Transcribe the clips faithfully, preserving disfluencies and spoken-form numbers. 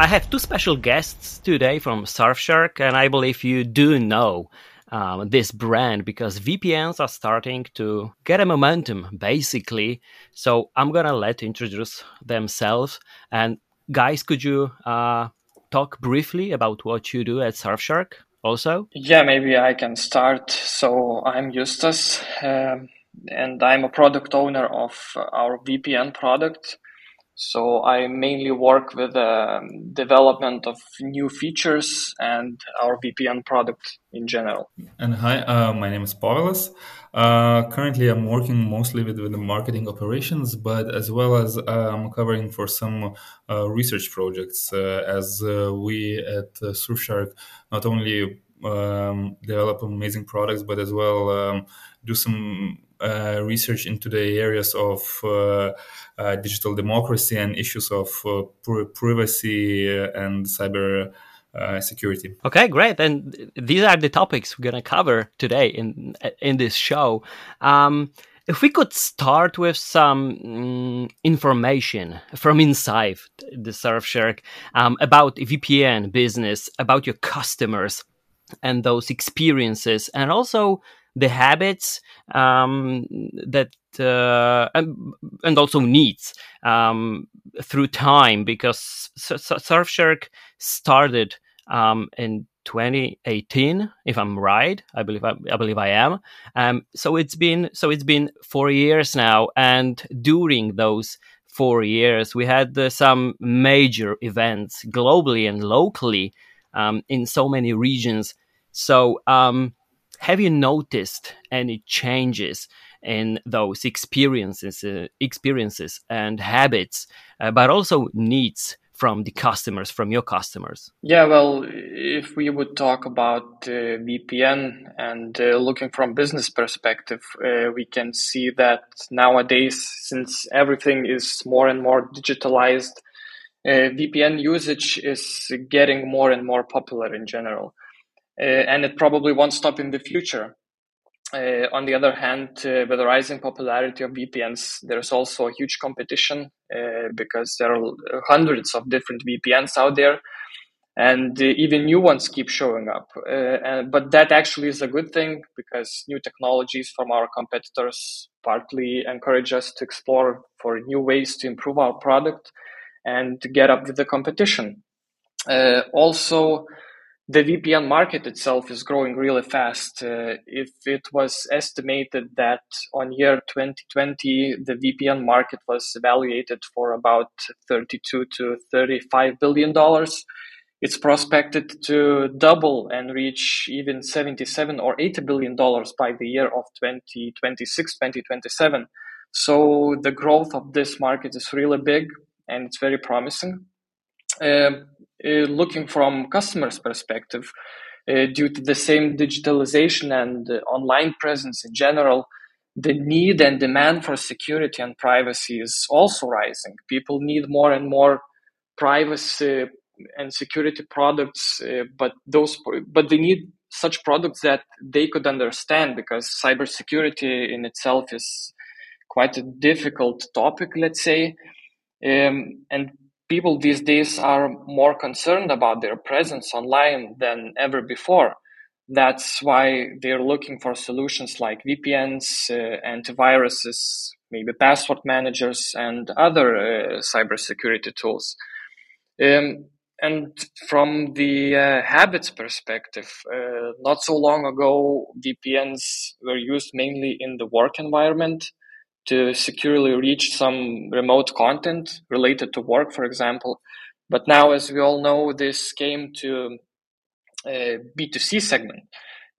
I have two special guests today from Surfshark, and I believe you do know um, this brand because V P Ns are starting to get a momentum, basically. So I'm going to let introduce themselves. And guys, could you uh, talk briefly about what you do at Surfshark also? Yeah, maybe I can start. So I'm Justas, um, and I'm a product owner of our V P N product. So I mainly work with the um, development of new features and our V P N product in general. And hi, uh, my name is Pavlos. Uh, currently, I'm working mostly with, with the marketing operations, but as well as uh, I'm covering for some uh, research projects uh, as uh, we at uh, Surfshark not only um, develop amazing products, but as well um, do some Uh, research into the areas of uh, uh, digital democracy and issues of uh, privacy and cyber uh, security. Okay, great. And these are the topics we're going to cover today in in this show. Um, if we could start with some um, information from inside the Surfshark um, about V P N business, about your customers and those experiences, and also the habits um, that uh, and, and also needs um, through time, because Surfshark started um, in twenty eighteen, if I'm right. I believe I, I believe I am. Um, so it's been so it's been four years now, and during those four years, we had uh, some major events globally and locally um, in so many regions. So. Um, Have you noticed any changes in those experiences, uh, experiences and habits, uh, but also needs from the customers, from your customers? Yeah, well, if we would talk about uh, V P N and uh, looking from business perspective, uh, we can see that nowadays, since everything is more and more digitalized, uh, V P N usage is getting more and more popular in general. Uh, and it probably won't stop in the future. Uh, on the other hand, uh, with the rising popularity of V P Ns, there's also a huge competition uh, because there are hundreds of different V P Ns out there, and uh, even new ones keep showing up. Uh, and, but that actually is a good thing because new technologies from our competitors partly encourage us to explore for new ways to improve our product and to get up with the competition. Uh, also, the V P N market itself is growing really fast. Uh, if it was estimated that on year twenty twenty, the V P N market was evaluated for about thirty-two to thirty-five billion dollars, it's prospected to double and reach even seventy-seven or eighty billion dollars by the year of twenty twenty-six, twenty twenty-seven. So the growth of this market is really big and it's very promising. Uh, Uh, looking from customers' perspective, uh, due to the same digitalization and uh, online presence in general, the need and demand for security and privacy is also rising. People need more and more privacy and security products, uh, but those but they need such products that they could understand, because cybersecurity in itself is quite a difficult topic, let's say, um, and people these days are more concerned about their presence online than ever before. That's why they're looking for solutions like V P Ns, uh, antiviruses, maybe password managers, and other uh, cybersecurity tools. Um, and from the uh, habits perspective, uh, not so long ago, V P Ns were used mainly in the work environment to securely reach some remote content related to work, for example. But now, as we all know, this came to uh, B two C segment,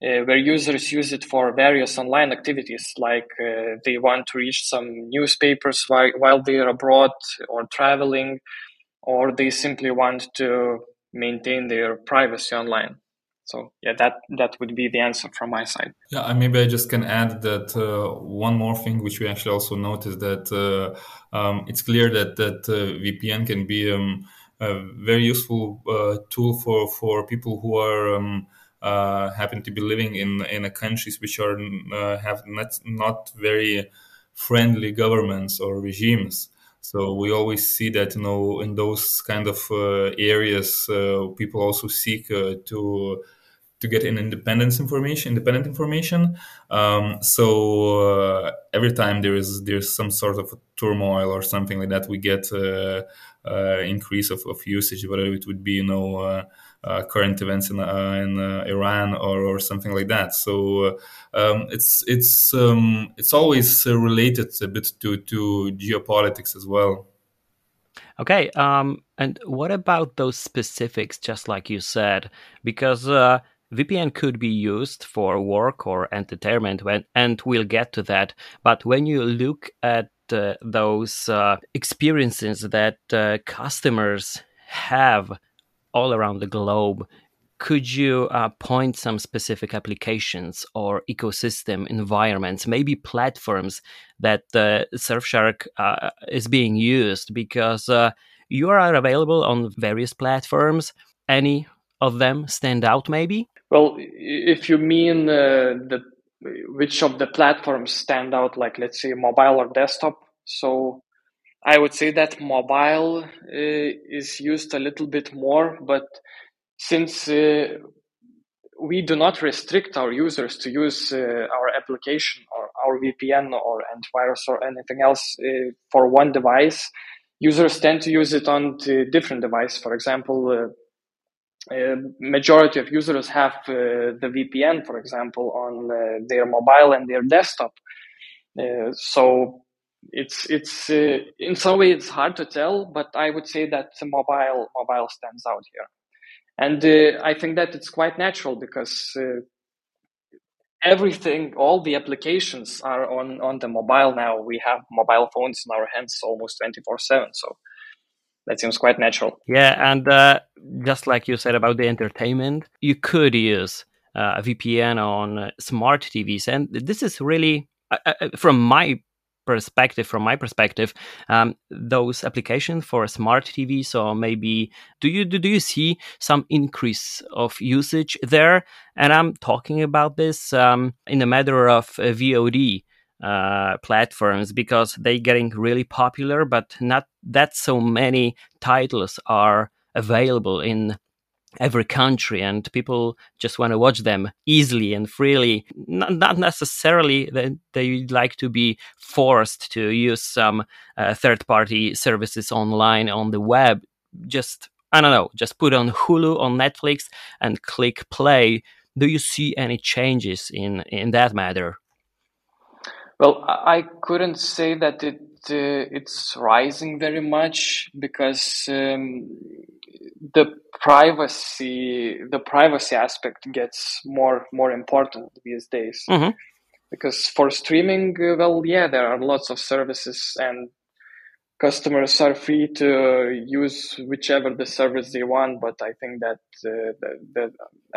uh, where users use it for various online activities, like uh, they want to reach some newspapers while, while they are abroad or traveling, or they simply want to maintain their privacy online. So yeah, that, that would be the answer from my side. Yeah, maybe I just can add that uh, one more thing, which we actually also noticed, that uh, um, it's clear that that uh, V P N can be um, a very useful uh, tool for, for people who are um, uh, happen to be living in in a countries which are uh, have not not very friendly governments or regimes. So we always see that, you know, in those kind of uh, areas, uh, people also seek uh, to to get an independence information, independent information. Um, so uh, every time there is there's some sort of turmoil or something like that, we get uh, uh, increase of, of usage, whether it would be, you know, uh, uh, current events in uh, in uh, Iran or, or something like that. So um, it's it's um, it's always related a bit to to geopolitics as well. Okay, um, and what about those specifics? Just like you said, because. Uh... V P N could be used for work or entertainment, when, and we'll get to that. But when you look at uh, those uh, experiences that uh, customers have all around the globe, could you uh, point some specific applications or ecosystem environments, maybe platforms that uh, Surfshark uh, is being used? Because uh, you are available on various platforms. Any of them stand out, maybe? Well, if you mean uh, the which of the platforms stand out, like let's say mobile or desktop, so I would say that mobile uh, is used a little bit more, but since uh, we do not restrict our users to use uh, our application or our V P N or antivirus or anything else uh, for one device, users tend to use it on a different device. For example, uh, Uh, majority of users have uh, the V P N, for example, on uh, their mobile and their desktop. Uh, so it's it's uh, in some way it's hard to tell, but I would say that mobile mobile stands out here, and uh, I think that it's quite natural because uh, everything, all the applications are on on the mobile now. We have mobile phones in our hands almost twenty-four seven, so. That seems quite natural. Yeah, and uh, just like you said about the entertainment, you could use uh, a V P N on uh, smart T Vs. And this is really, uh, from my perspective, from my perspective, um, those applications for smart T Vs, or maybe, do you, do, do you see some increase of usage there? And I'm talking about this um, in the matter of uh, V O D. Uh, platforms, because they're getting really popular, but not that so many titles are available in every country, and people just want to watch them easily and freely. Not, not necessarily that they'd like to be forced to use some uh, third-party services online on the web. Just, I don't know, just put on Hulu, on Netflix, and click play. Do you see any changes in, in that matter? Well, I couldn't say that it uh, it's rising very much because um, the privacy the privacy aspect gets more more important these days. Mm-hmm. Because for streaming, well, yeah, there are lots of services and customers are free to use whichever the service they want. But I think that, uh, the, the,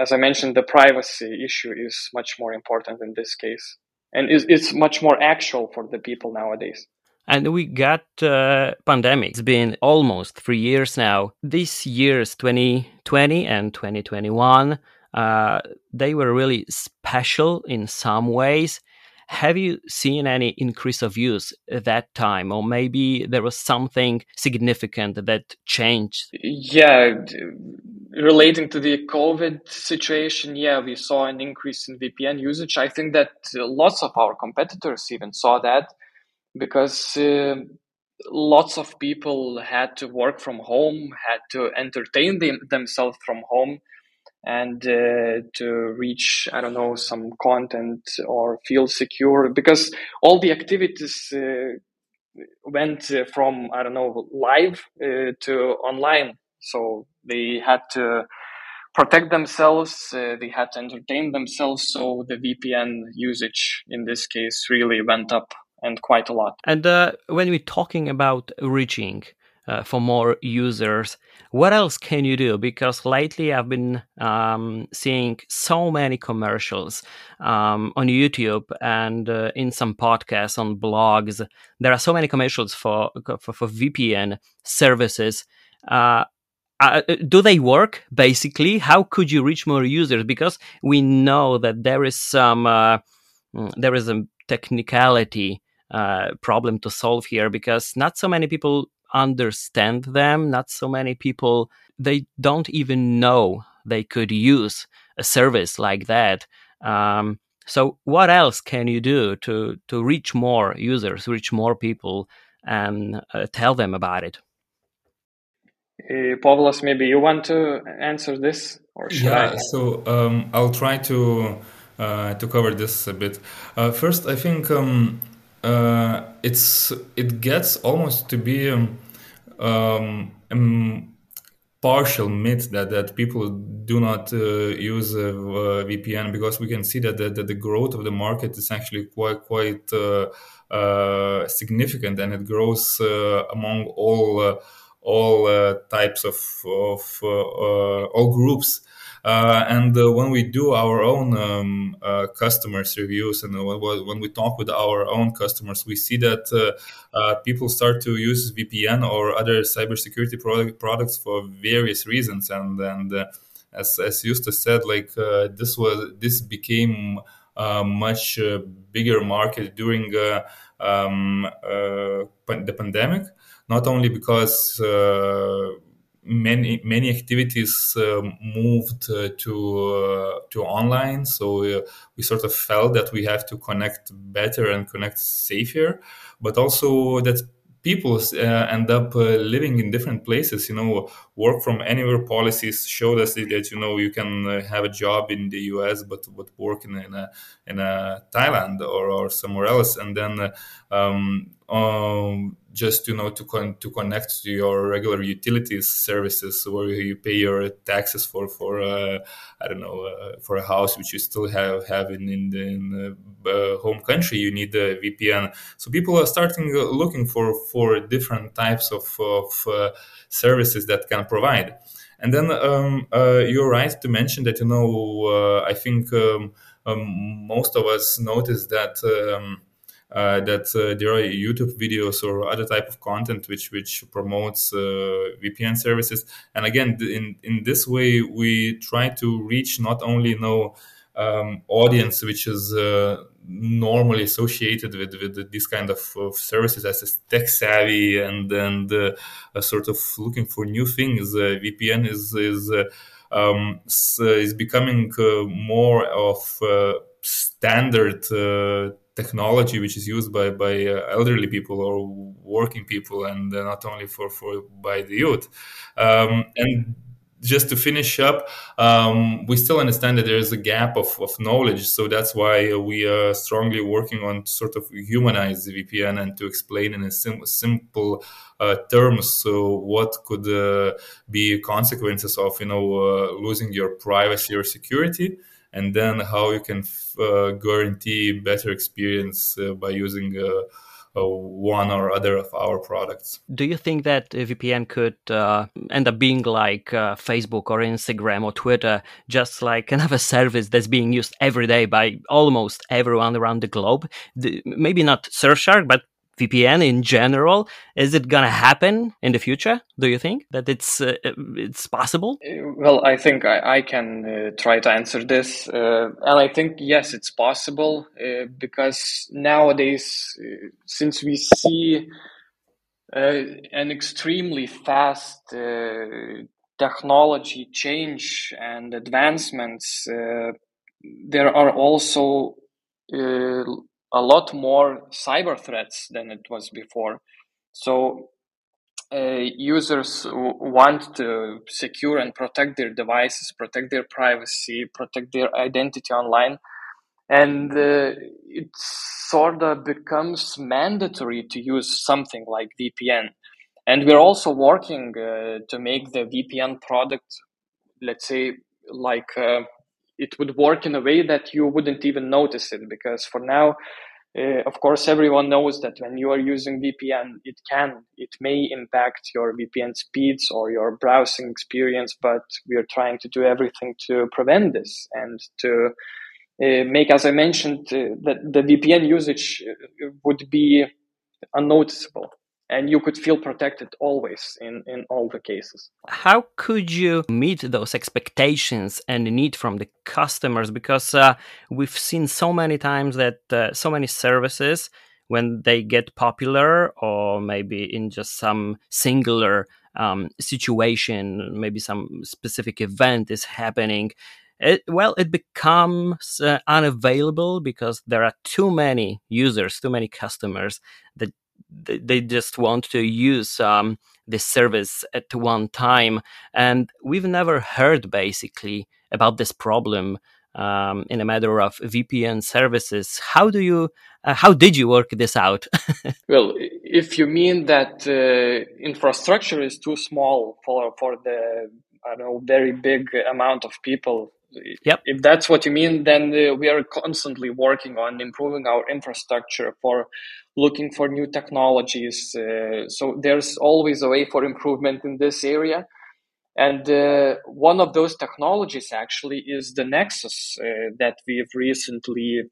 as I mentioned, the privacy issue is much more important in this case. And it's much more actual for the people nowadays. And we got uh, pandemic. It's been almost three years now. These years, twenty twenty and twenty twenty-one, uh, they were really special in some ways. Have you seen any increase of use at that time? Or maybe there was something significant that changed? Yeah, relating to the COVID situation, yeah, we saw an increase in V P N usage. I think that lots of our competitors even saw that because uh, lots of people had to work from home, had to entertain them, themselves from home. And uh, to reach, I don't know, some content or feel secure, because all the activities uh, went uh, from, I don't know, live uh, to online. So they had to protect themselves, uh, they had to entertain themselves. So the V P N usage in this case really went up, and quite a lot. And uh, when we're talking about reaching Uh, for more users, what else can you do? Because lately I've been um, seeing so many commercials um, on YouTube and uh, in some podcasts, on blogs. There are so many commercials for for, for V P N services. Uh, uh, do they work, basically? How could you reach more users? Because we know that there is some uh, there is a technicality uh, problem to solve here, because not so many people understand them. Not so many people, they don't even know they could use a service like that. Um, so what else can you do to, to reach more users, reach more people, and uh, tell them about it? Uh, Pavlos, maybe you want to answer this, or should yeah, I? So um, I'll try to uh, to cover this a bit. Uh, first, I think um, uh, it's it gets almost to be um, um, partial myth that, that people do not uh, use uh, V P N, because we can see that, that, that the growth of the market is actually quite quite uh, uh, significant, and it grows uh, among all. Uh, all uh, types of, of uh, uh, all groups. Uh, and uh, when we do our own um, uh, customers reviews, and when we talk with our own customers, we see that uh, uh, people start to use V P N or other cybersecurity product, products for various reasons. And, and uh, as, as Justas said, like uh, this was, this became a much uh, bigger market during uh, um, uh, the pandemic. Not only because uh, many many activities uh, moved uh, to uh, to online, so uh, we sort of felt that we have to connect better and connect safer, but also that people uh, end up uh, living in different places. You know, work from anywhere policies showed us that, you know, you can uh, have a job in the U S but but work in in, a, in a Thailand or, or somewhere else, and then uh, um, um, just, you know, to con- to connect to your regular utilities services where you pay your taxes for for uh, I don't know uh, for a house which you still have have in in the, in the uh, home country. You need a V P N. So people are starting looking for for different types of of uh, services that can provide. And then um, uh, you're right to mention that, you know, uh, I think um, um, most of us noticed that. Um, Uh, that uh, there are YouTube videos or other type of content which which promotes uh, V P N services, and again, in in this way we try to reach not only, you know, um, audience which is uh, normally associated with with this kind of, of services as tech savvy and and uh, a sort of looking for new things. Uh, V P N is is uh, um, is becoming uh, more of uh, standard. Uh, technology which is used by by uh, elderly people or working people, and uh, not only for for by the youth. Um and just to finish up, um we still understand that there is a gap of of knowledge, so that's why we are strongly working on sort of humanize the V P N and to explain in a sim- simple uh, terms so what could uh, be consequences of, you know, uh, losing your privacy or security, and then how you can uh, guarantee better experience uh, by using uh, uh, one or other of our products. Do you think that V P N could uh, end up being like uh, Facebook or Instagram or Twitter, just like another service that's being used every day by almost everyone around the globe? The, maybe not Surfshark, but V P N in general. Is it going to happen in the future? Do you think that it's uh, it's possible? Well, I think I, I can uh, try to answer this. Uh, and I think, yes, it's possible uh, because nowadays, uh, since we see uh, an extremely fast uh, technology change and advancements, uh, there are also uh, a lot more cyber threats than it was before. So uh, users w- want to secure and protect their devices, protect their privacy, protect their identity online. And uh, it sort of becomes mandatory to use something like V P N. And we're also working uh, to make the V P N product, let's say, like... Uh, it would work in a way that you wouldn't even notice it, because for now, uh, of course, everyone knows that when you are using V P N, it can, it may impact your V P N speeds or your browsing experience, but we are trying to do everything to prevent this and to uh, make, as I mentioned, uh, that the V P N usage would be unnoticeable. And you could feel protected always in, in all the cases. How could you meet those expectations and the need from the customers? Because uh, we've seen so many times that uh, so many services when they get popular, or maybe in just some singular um, situation, maybe some specific event is happening, it, well, it becomes uh, unavailable because there are too many users, too many customers that they just want to use um, this service at one time. And we've never heard basically about this problem um, in a matter of V P N services. How do you, uh, how did you work this out? Well, if you mean that uh, infrastructure is too small for, for the, I don't know, very big amount of people. Yep. If that's what you mean, then uh, we are constantly working on improving our infrastructure, for looking for new technologies. Uh, so there's always a way for improvement in this area. And uh, one of those technologies actually is the Nexus uh, that we've recently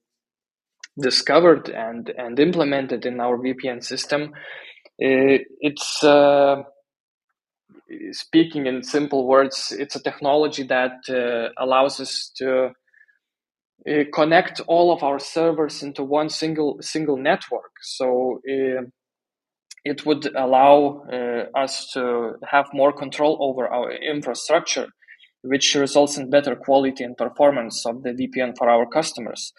discovered and, and implemented in our V P N system. Uh, it's... Uh, Speaking in simple words, it's a technology that uh, allows us to uh, connect all of our servers into one single single network. So uh, it would allow uh, us to have more control over our infrastructure, which results in better quality and performance of the V P N for our customers.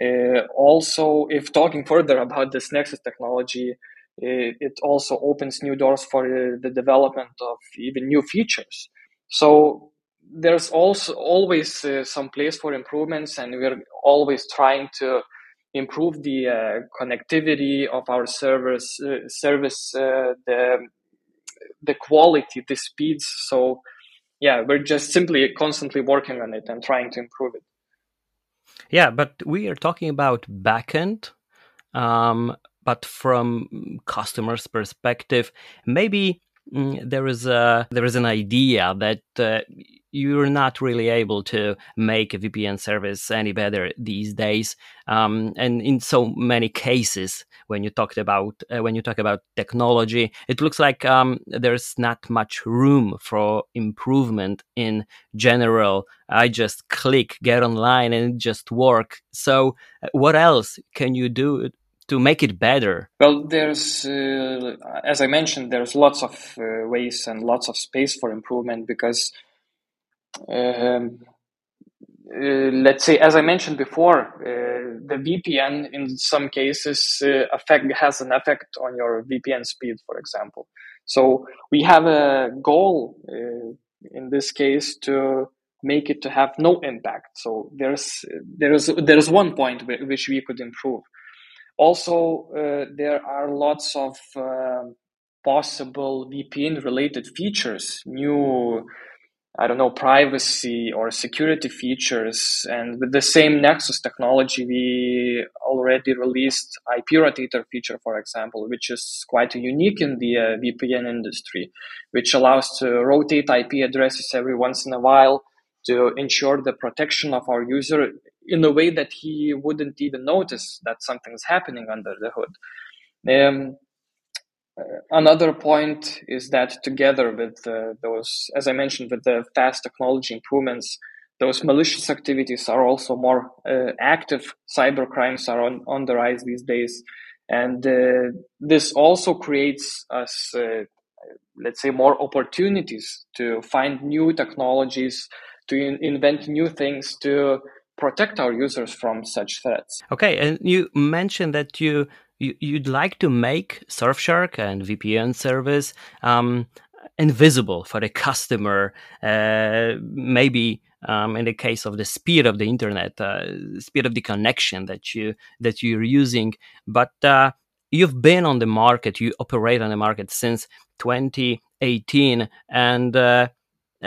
Uh, also, if talking further about this Nexus technology, it also opens new doors for uh, the development of even new features. So there's also always uh, some place for improvements, and we're always trying to improve the uh, connectivity of our servers, uh, service, uh, the the quality, the speeds. So yeah, we're just simply constantly working on it and trying to improve it. Yeah, but we are talking about backend. Um, But from customers' perspective, maybe mm, there is a there is an idea that uh, you're not really able to make a V P N service any better these days. Um, and in so many cases, when you talked about uh, when you talk about technology, it looks like um, there's not much room for improvement in general. I just click, get online, and it just work. So, what else can you do to make it better? Well, there's, uh, as I mentioned, there's lots of uh, ways and lots of space for improvement because, um, uh, let's say, as I mentioned before, uh, the V P N in some cases uh, affect has an effect on your V P N speed, for example. So we have a goal uh, in this case to make it to have no impact. So there's there's there's one point w- which we could improve. Also, uh, there are lots of uh, possible V P N-related features, new, I don't know, privacy or security features. And with the same Nexus technology, we already released I P rotator feature, for example, which is quite unique in the uh, V P N industry, which allows to rotate I P addresses every once in a while to ensure the protection of our user in a way that he wouldn't even notice that something's happening under the hood. Um, another point is that together with uh, those, as I mentioned, with the fast technology improvements, those malicious activities are also more uh, active. Cybercrimes are on, on the rise these days. And uh, this also creates us, uh, let's say, more opportunities to find new technologies, to in- invent new things, to protect our users from such threats. Okay, and you mentioned that you, you you'd like to make Surfshark and V P N service um, invisible for the customer. Uh, maybe um, in the case of the speed of the internet, uh, speed of the connection that you that you're using. But uh, you've been on the market, you operate on the market since twenty eighteen, and uh,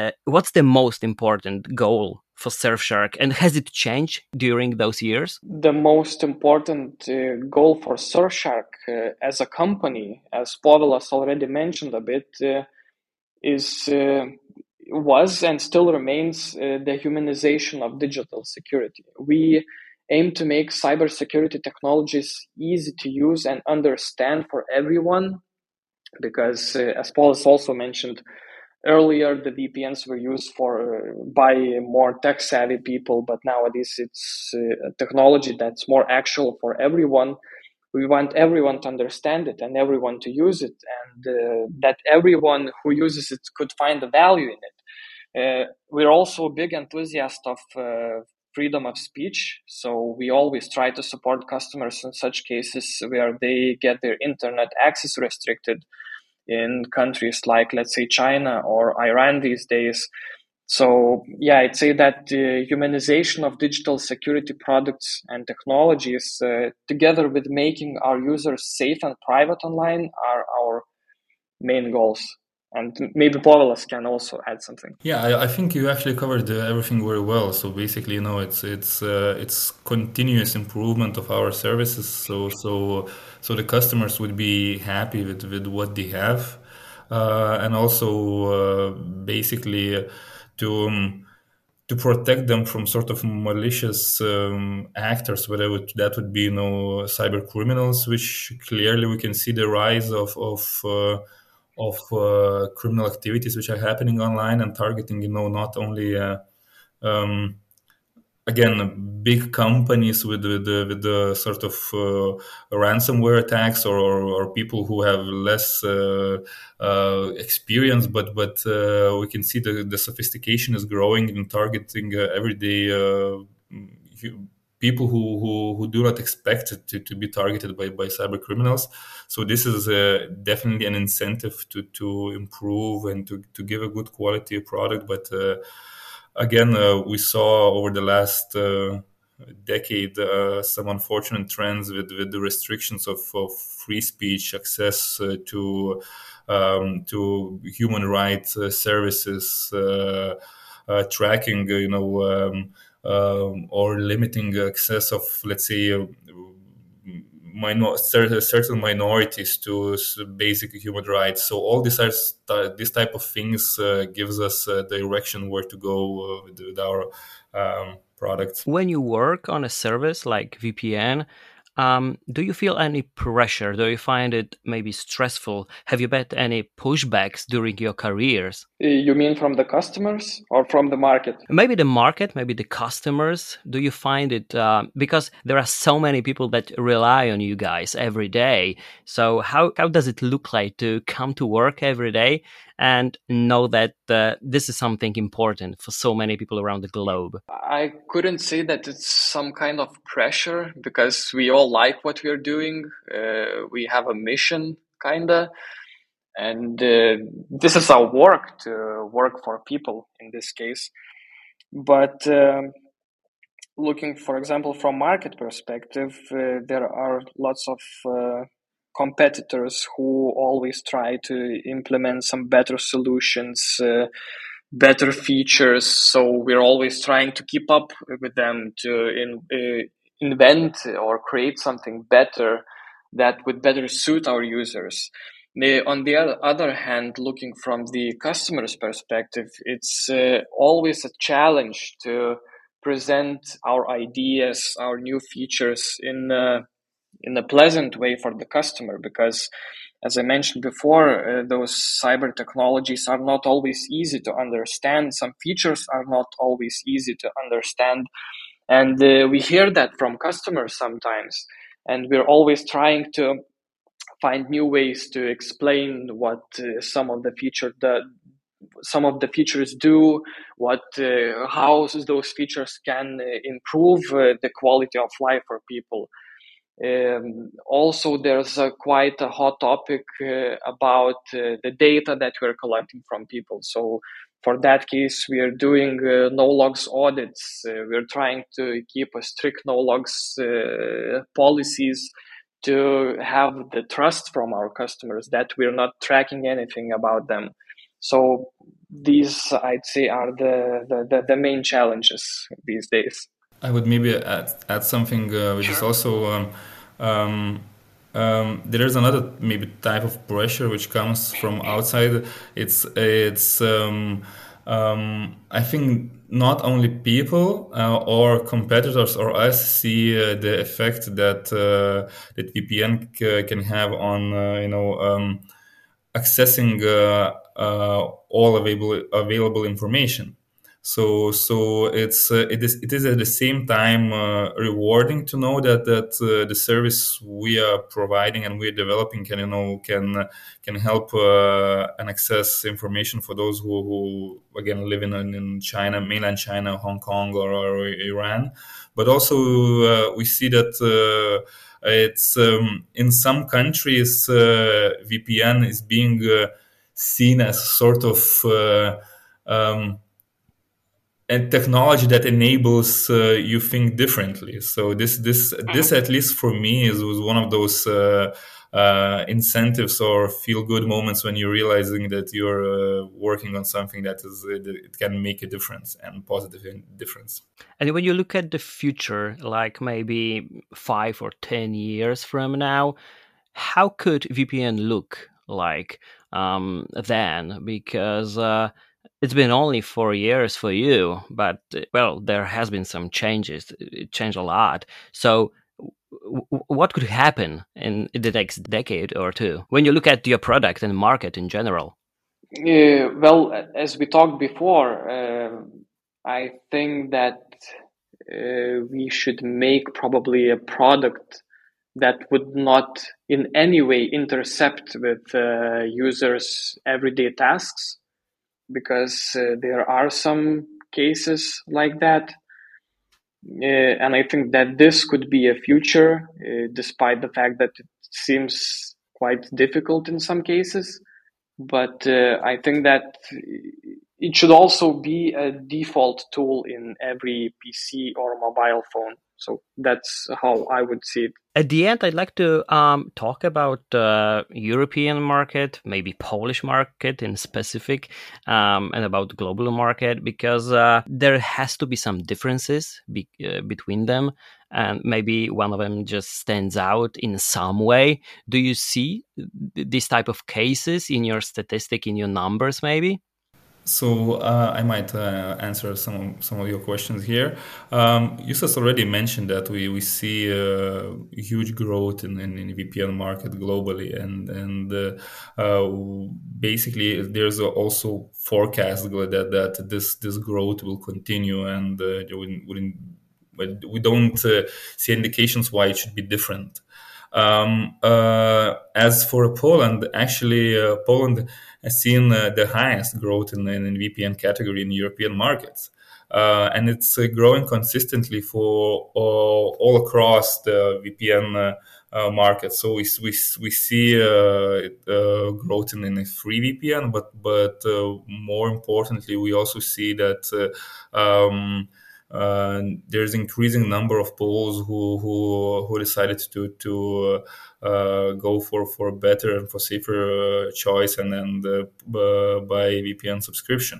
uh, what's the most important goal for Surfshark, and has it changed during those years? The most important uh, goal for Surfshark uh, as a company, as Pavlos already mentioned a bit, uh, is uh, was and still remains uh, the humanization of digital security. We aim to make cybersecurity technologies easy to use and understand for everyone, because uh, as Pavlos also mentioned earlier, the V P Ns were used for uh, by more tech-savvy people, but nowadays it's uh, a technology that's more actual for everyone. we want everyone to understand it and everyone to use it, and uh, that everyone who uses it could find the value in it. Uh, we're also big enthusiasts of uh, freedom of speech, so we always try to support customers in such cases where they get their internet access restricted in countries like, let's say, China or Iran these days. So, yeah, I'd say that the humanization of digital security products and technologies, uh, together with making our users safe and private online, are our main goals. And maybe Pavlos can also add something. Yeah, I, I think you actually covered uh, everything very well. So basically, you know, it's it's uh, it's continuous improvement of our services. So so so the customers would be happy with, with what they have, uh, and also uh, basically to um, to protect them from sort of malicious um, actors, whether that would be, you know, cyber criminals, which clearly we can see the rise of of uh, of uh, criminal activities which are happening online and targeting, you know, not only uh, um, again big companies with with, with the sort of uh, ransomware attacks, or, or or people who have less uh, uh, experience, but but uh, we can see the the sophistication is growing in targeting uh, everyday uh, people who, who who do not expect to, to be targeted by, by cyber criminals. So this is uh, definitely an incentive to, to improve and to, to give a good quality product. But uh, again, uh, we saw over the last uh, decade uh, some unfortunate trends with, with the restrictions of, of free speech, access uh, to um, to human rights uh, services, uh, uh, tracking, you know, um, Um, or limiting access of, let's say, uh, minor, certain minorities to basic human rights. So all these are st- this type of things uh, gives us a direction where to go uh, with, with our um, products. When you work on a service like V P N, um, do you feel any pressure? Do you find it maybe stressful? Have you had any pushbacks during your careers? You mean from the customers or from the market? Maybe the market, maybe the customers. Do you find it, uh, because there are so many people that rely on you guys every day. So how, how does it look like to come to work every day and know that uh, this is something important for so many people around the globe? I couldn't say that it's some kind of pressure, because we all like what we're doing. Uh, we have a mission, kinda. And uh, this is our work, to work for people in this case. But um, looking, for example, from market perspective, uh, there are lots of uh, competitors who always try to implement some better solutions, uh, better features. So we're always trying to keep up with them, to in, uh, invent or create something better that would better suit our users. On the other hand, looking from the customer's perspective, it's uh, always a challenge to present our ideas, our new features in uh, in a pleasant way for the customer, because, as I mentioned before, uh, those cyber technologies are not always easy to understand. Some features are not always easy to understand, and uh, we hear that from customers sometimes, and we're always trying to find new ways to explain what uh, some of the feature the some of the features do, what uh, how those features can improve uh, the quality of life for people. Um, also, there's a, quite a hot topic uh, about uh, the data that we're collecting from people. So for that case, we are doing uh, no-logs audits. Uh, we're trying to keep a strict no-logs uh, policies to have the trust from our customers that we're not tracking anything about them. So these, I'd say, are the, the, the, the main challenges these days. I would maybe add, add something uh, which sure. is also, um, um, um, there is another maybe type of pressure which comes from outside. It's, it's um, um, I think, not only people uh, or competitors or us see uh, the effect that uh, that V P N c- can have on uh, you know um, accessing uh, uh, all available available information. So, so it's uh, it is it is at the same time uh, rewarding to know that that uh, the service we are providing and we're developing can you know can can help uh, and access information for those who, who again live in in China, mainland China, Hong Kong, or, or Iran. But also uh, we see that uh, it's um, in some countries uh, V P N is being uh, seen as sort of uh, um, and technology that enables uh, you think differently. So this, this, this at least for me, is was one of those uh, uh, incentives or feel-good moments when you're realizing that you're uh, working on something that is it can make a difference and positive difference. And when you look at the future, like maybe five or ten years from now, how could V P N look like um, then? Because uh, it's been only four years for you, but, well, there has been some changes. It changed a lot. So w- what could happen in the next decade or two when you look at your product and market in general? Uh, well, as we talked before, uh, I think that uh, we should make probably a product that would not in any way intercept with uh, users' everyday tasks, because uh, there are some cases like that. Uh, and I think that this could be a future, uh, despite the fact that it seems quite difficult in some cases. But uh, I think that it should also be a default tool in every P C or mobile phone. So that's how I would see it. At the end, I'd like to um, talk about uh, European market, maybe Polish market in specific, um, and about global market, because uh, there has to be some differences be- uh, between them. And maybe one of them just stands out in some way. Do you see th- this type of cases in your statistic, in your numbers, maybe? So uh, I might uh, answer some some of your questions here. Um, Justas already mentioned that we we see uh, huge growth in, in, in the V P N market globally, and and uh, uh, basically there's also forecast that that this this growth will continue, and uh, there wouldn't, wouldn't but we don't uh, see indications why it should be different. Um, uh, as for Poland, actually, uh, Poland has seen uh, the highest growth in, in V P N category in European markets. Uh, and it's uh, growing consistently for all, all across the V P N uh, uh, market. So we we, we see uh, uh, growth in, in a free V P N, but, but uh, more importantly, we also see that uh, um, Uh, there's increasing number of Poles who who who decided to to uh, uh, go for, for better and for safer uh, choice and and uh, b- by V P N subscription.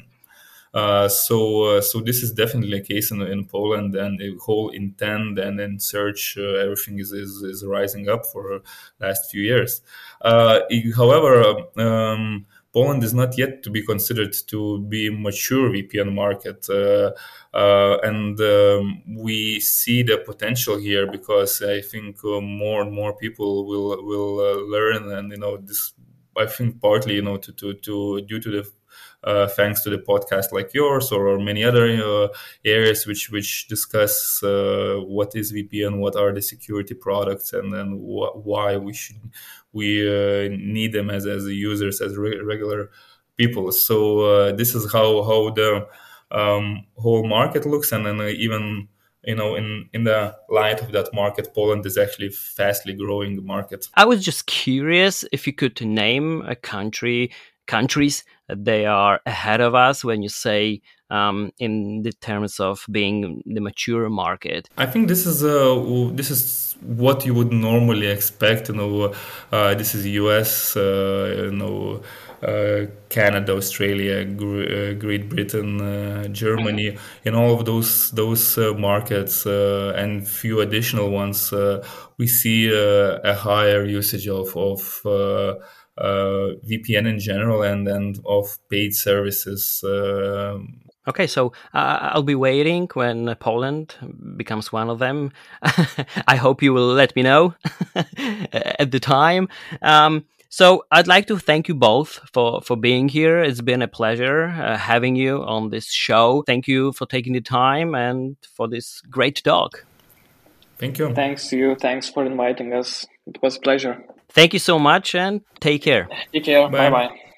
Uh, so uh, so this is definitely a case in in Poland, and the whole intent and then search uh, everything is, is is rising up for last few years. Uh, however. Um, Poland is not yet to be considered to be mature V P N market, uh, uh, and um, we see the potential here, because I think uh, more and more people will will uh, learn, and you know this. I think partly you know to to, to due to the uh, thanks to the podcast like yours or, or many other uh, areas which which discuss uh, what is V P N, what are the security products, and then wh- why we should. We uh, need them as, as users, as re- regular people. So uh, this is how how the um, whole market looks, and then even you know in, in the light of that market, Poland is actually a fastly growing market. I was just curious if you could name a country countries they are ahead of us when you say um, in the terms of being the mature market. I think this is uh, this is. what you would normally expect, you know, uh, this is U S, uh, you know, uh, Canada, Australia, Gr- uh, Great Britain, uh, Germany, in all of those those uh, markets uh, and few additional ones, uh, we see uh, a higher usage of of uh, uh, V P N in general and and of paid services. Uh, Okay, so uh, I'll be waiting when Poland becomes one of them. I hope you will let me know at the time. Um, So I'd like to thank you both for, for being here. It's been a pleasure uh, having you on this show. Thank you for taking the time and for this great talk. Thank you. Thanks to you. Thanks for inviting us. It was a pleasure. Thank you so much and take care. Take care. Bye-bye.